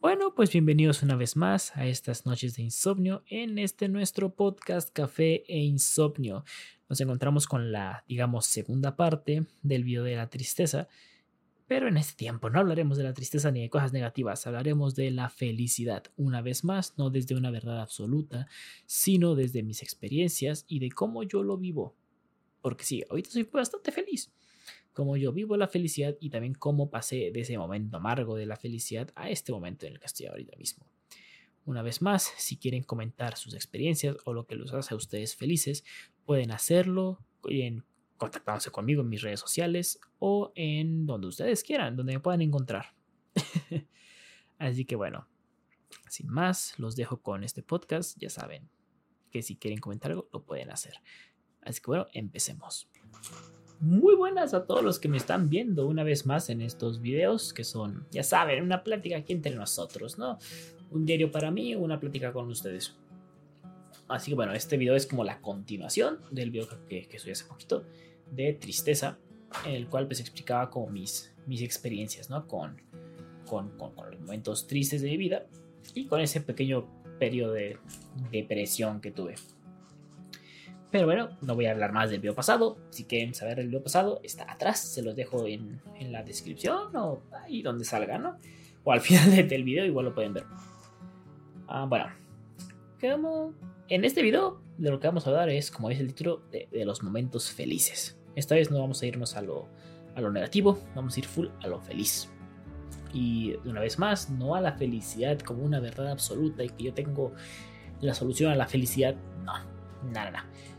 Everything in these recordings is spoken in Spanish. Bueno, pues bienvenidos una vez más a estas noches de insomnio en este nuestro podcast Café e Insomnio. Nos encontramos con la, digamos, segunda parte del video de la tristeza, pero en este tiempo no hablaremos de la tristeza ni de cosas negativas, hablaremos de la felicidad. Una vez más, no desde una verdad absoluta, sino desde mis experiencias y de cómo yo lo vivo. Porque sí, ahorita soy bastante feliz. Cómo yo vivo la felicidad y también cómo pasé de ese momento amargo de la felicidad a este momento en el que estoy ahorita mismo. Una vez más, si quieren comentar sus experiencias o lo que los hace a ustedes felices, pueden hacerlo contactándose conmigo en mis redes sociales o en donde ustedes quieran, donde me puedan encontrar. Así que bueno, sin más, los dejo con este podcast. Ya saben que si quieren comentar algo, lo pueden hacer. Así que bueno, empecemos. Muy buenas a todos los que me están viendo una vez más en estos videos que son, ya saben, una plática aquí entre nosotros, ¿no? Un diario para mí, una plática con ustedes. Así que bueno, este video es como la continuación del video que subí hace poquito de tristeza, en el cual pues explicaba como mis experiencias, ¿no? Con los momentos tristes de mi vida y con ese pequeño periodo de depresión que tuve. Pero bueno, no voy a hablar más del video pasado. Si quieren saber del video pasado, está atrás. Se los dejo en la descripción o ahí donde salga, ¿no? O al final del video igual lo pueden ver. Bueno, en este video de lo que vamos a hablar es, como dice el título, de los momentos felices. Esta vez no vamos a irnos a lo negativo, vamos a ir full a lo feliz. Y una vez más, no a la felicidad como una verdad absoluta y que yo tengo la solución a la felicidad. No.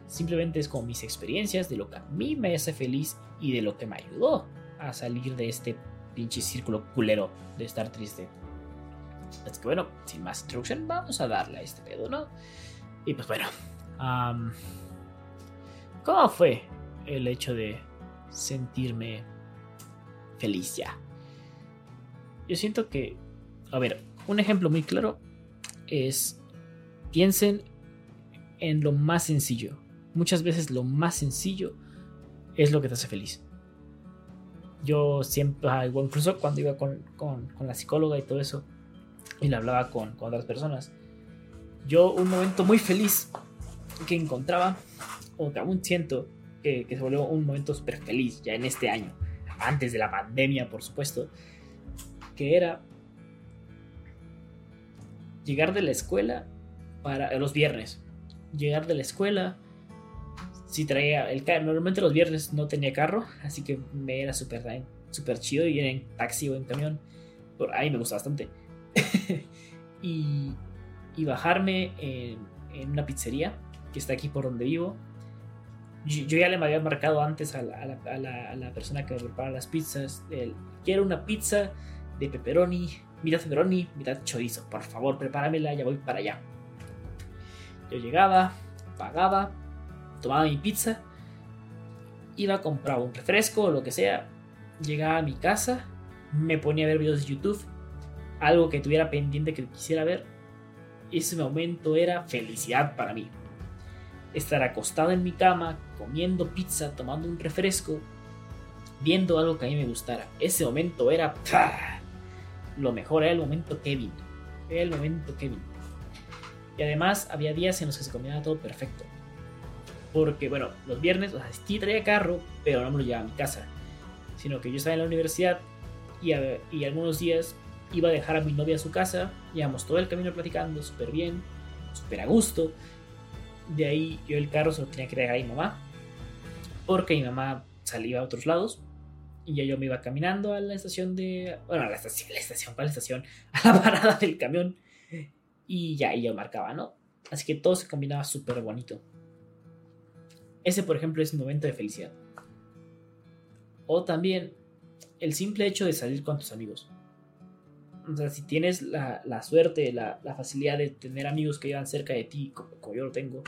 Simplemente es como mis experiencias de lo que a mí me hace feliz y de lo que me ayudó a salir de este pinche círculo culero de estar triste. Así que bueno, sin más introducción, vamos a darle a este pedo, ¿no? Y pues bueno, ¿cómo fue el hecho de sentirme feliz ya? Yo siento que, a ver, un ejemplo muy claro es, piensen en lo más sencillo. Muchas veces lo más sencillo es lo que te hace feliz. Yo siempre, incluso cuando iba con la psicóloga y todo eso, y la hablaba con otras personas, yo un momento muy feliz que encontraba, o que aún siento que se volvió un momento súper feliz ya en este año, antes de la pandemia, por supuesto, que era llegar de la escuela para los viernes. Llegar de la escuela, si traía el carro, normalmente los viernes no tenía carro, así que me era súper chido ir en taxi o en camión, por ahí me gusta bastante. y bajarme en una pizzería que está aquí por donde vivo. Yo ya le me había marcado antes a la persona que me prepara las pizzas, quiero una pizza de pepperoni, mitad chorizo, por favor, prepáramela, ya voy para allá. Yo llegaba, pagaba, tomaba mi pizza, iba a comprar un refresco o lo que sea, llegaba a mi casa, me ponía a ver videos de YouTube, algo que tuviera pendiente que quisiera ver. Ese momento era felicidad para mí. Estar acostado en mi cama, comiendo pizza, tomando un refresco, viendo algo que a mí me gustara. Ese momento era lo mejor, era el momento Kevin. Y además había días en los que se combinaba todo perfecto. Porque, bueno, los viernes, o sea, sí traía carro, pero no me lo llevaba a mi casa. Sino que yo estaba en la universidad y algunos días iba a dejar a mi novia a su casa. Llevamos todo el camino platicando, súper bien, súper a gusto. De ahí yo el carro se lo tenía que dejar a mi mamá. Porque mi mamá salía a otros lados. Y ya yo me iba caminando a la estación de... Bueno, a la estación. A la parada del camión. Y ya, yo marcaba, ¿no? Así que todo se combinaba súper bonito. Ese, por ejemplo, es un momento de felicidad. O también el simple hecho de salir con tus amigos. O sea, si tienes la suerte, la facilidad de tener amigos que llevan cerca de ti, como yo lo tengo,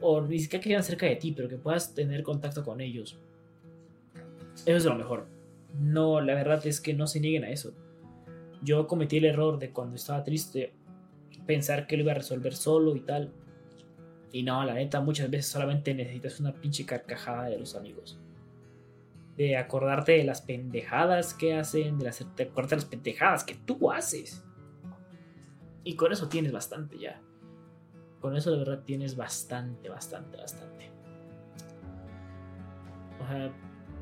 o ni siquiera que llevan cerca de ti, pero que puedas tener contacto con ellos, eso es lo mejor. No, la verdad es que no se nieguen a eso. Yo cometí el error de cuando estaba triste pensar que lo iba a resolver solo y tal. Y no, la neta, muchas veces solamente necesitas una pinche carcajada de los amigos. De acordarte de las pendejadas que hacen, de acordarte de las pendejadas que tú haces. Y con eso tienes bastante ya. Con eso de verdad tienes bastante. O sea,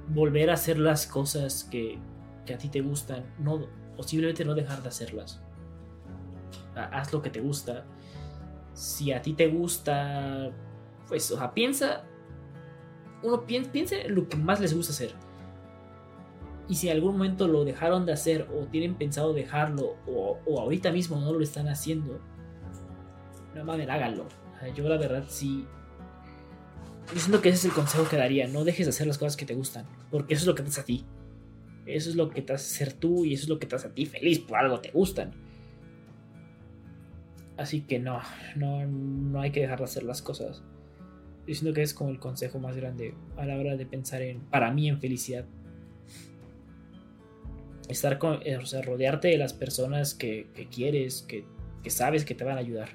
volver a hacer las cosas que a ti te gustan, no, posiblemente no dejar de hacerlas. Haz lo que te gusta. Si a ti te gusta, pues, o sea, piensa en lo que más les gusta hacer. Y si en algún momento lo dejaron de hacer o tienen pensado dejarlo o ahorita mismo no lo están haciendo, no mames, háganlo. Yo la verdad sí, yo siento que ese es el consejo que daría. No dejes de hacer las cosas que te gustan, porque eso es lo que te hace a ti. Eso es lo que te hace ser tú y eso es lo que te hace a ti feliz. Por algo te gustan. Así que no hay que dejar de hacer las cosas. Yo siento que es como el consejo más grande a la hora de pensar en, para mí, en felicidad. Estar con, o sea, rodearte de las personas que quieres, que sabes que te van a ayudar.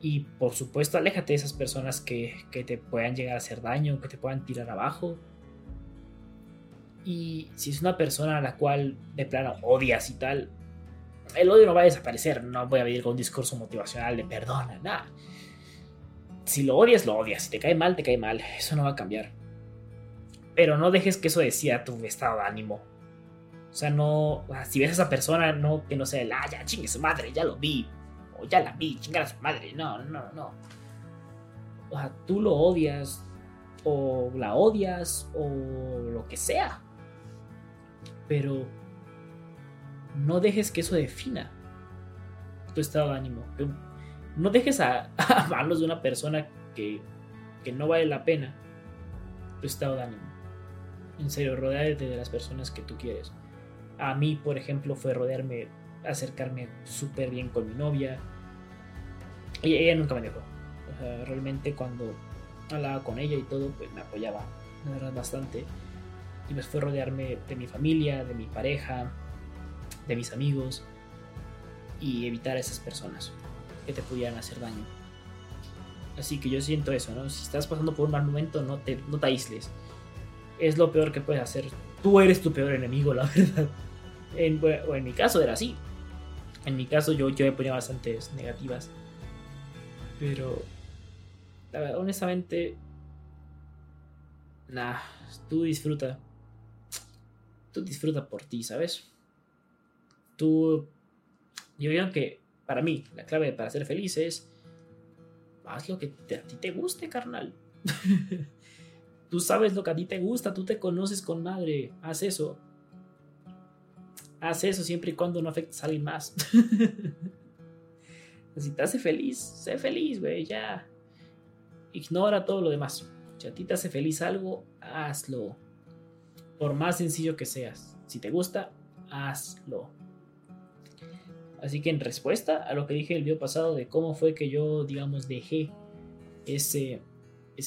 Y por supuesto, aléjate de esas personas que te puedan llegar a hacer daño, que te puedan tirar abajo. Y si es una persona a la cual de plano odias y tal, el odio no va a desaparecer. No voy a venir con un discurso motivacional de perdona, nada. Si lo odias, lo odias. Si te cae mal, te cae mal. Eso no va a cambiar. Pero no dejes que eso decida tu estado de ánimo. O sea, no, si ves a esa persona, no, que no sea el, ya chingue su madre, ya lo vi, o ya la vi, chingar a su madre, no. O sea, tú lo odias, o la odias, o lo que sea, pero no dejes que eso defina tu estado de ánimo. No dejes a manos de una persona que no vale la pena tu estado de ánimo. En serio, rodearte de las personas que tú quieres. A mí, por ejemplo, fue acercarme súper bien con mi novia. Y ella nunca me dejó. O sea, realmente cuando hablaba con ella y todo, pues me apoyaba, la verdad, bastante. Y pues fue rodearme de mi familia, de mi pareja, de mis amigos. Y evitar a esas personas que te pudieran hacer daño. Así que yo siento eso, ¿no? Si estás pasando por un mal momento, no te aísles. Es lo peor que puedes hacer. Tú eres tu peor enemigo, la verdad. En mi caso era así. En mi caso yo me ponía bastante negativas. Pero la verdad, honestamente, tú disfruta por ti, ¿sabes? Yo creo que para mí la clave para ser feliz es haz lo que a ti te guste, carnal. Tú sabes lo que a ti te gusta, tú te conoces con madre, haz eso. Haz eso siempre y cuando no afectes a alguien más. Si te hace feliz, sé feliz, güey, ya. Ignora todo lo demás. Si a ti te hace feliz algo, hazlo. Por más sencillo que seas. Si te gusta, hazlo. Así que en respuesta a lo que dije el video pasado de cómo fue que yo, digamos, dejé ese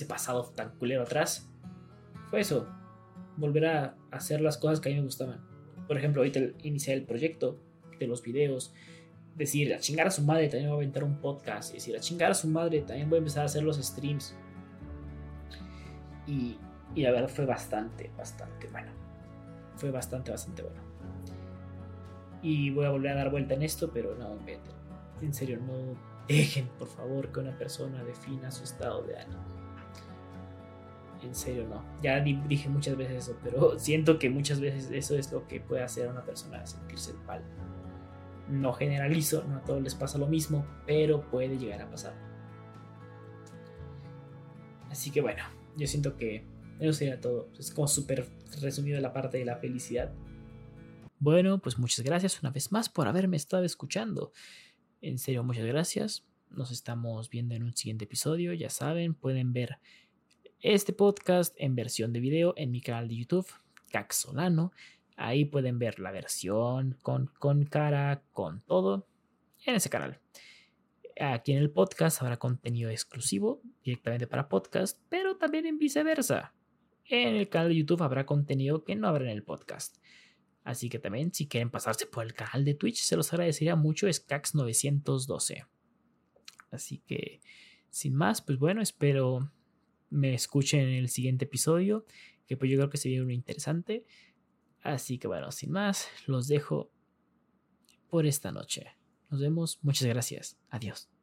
pasado tan culero atrás, fue eso, volver a hacer las cosas que a mí me gustaban. Por ejemplo, ahorita iniciar el proyecto de los videos, decir a chingar a su madre también voy a aventar un podcast, decir a chingar a su madre también voy a empezar a hacer los streams. Y la verdad fue bastante bueno. Fue bastante bueno. Y voy a volver a dar vuelta en esto, pero no, en serio, no dejen, por favor, que una persona defina su estado de ánimo. En serio, no. Ya dije muchas veces eso, pero siento que muchas veces eso es lo que puede hacer a una persona sentirse mal. No generalizo, no a todos les pasa lo mismo, pero puede llegar a pasar. Así que bueno, yo siento que eso sería todo. Es como súper resumido la parte de la felicidad. Bueno, pues muchas gracias una vez más por haberme estado escuchando. En serio, muchas gracias. Nos estamos viendo en un siguiente episodio. Ya saben, pueden ver este podcast en versión de video en mi canal de YouTube, Caxolano. Ahí pueden ver la versión con cara, con todo, en ese canal. Aquí en el podcast habrá contenido exclusivo directamente para podcast, pero también en viceversa. En el canal de YouTube habrá contenido que no habrá en el podcast. Así que también, si quieren pasarse por el canal de Twitch, se los agradecería mucho, es Cax912. Así que, sin más, pues bueno, espero me escuchen en el siguiente episodio, que pues yo creo que se viene uno interesante. Así que bueno, sin más, los dejo por esta noche. Nos vemos. Muchas gracias. Adiós.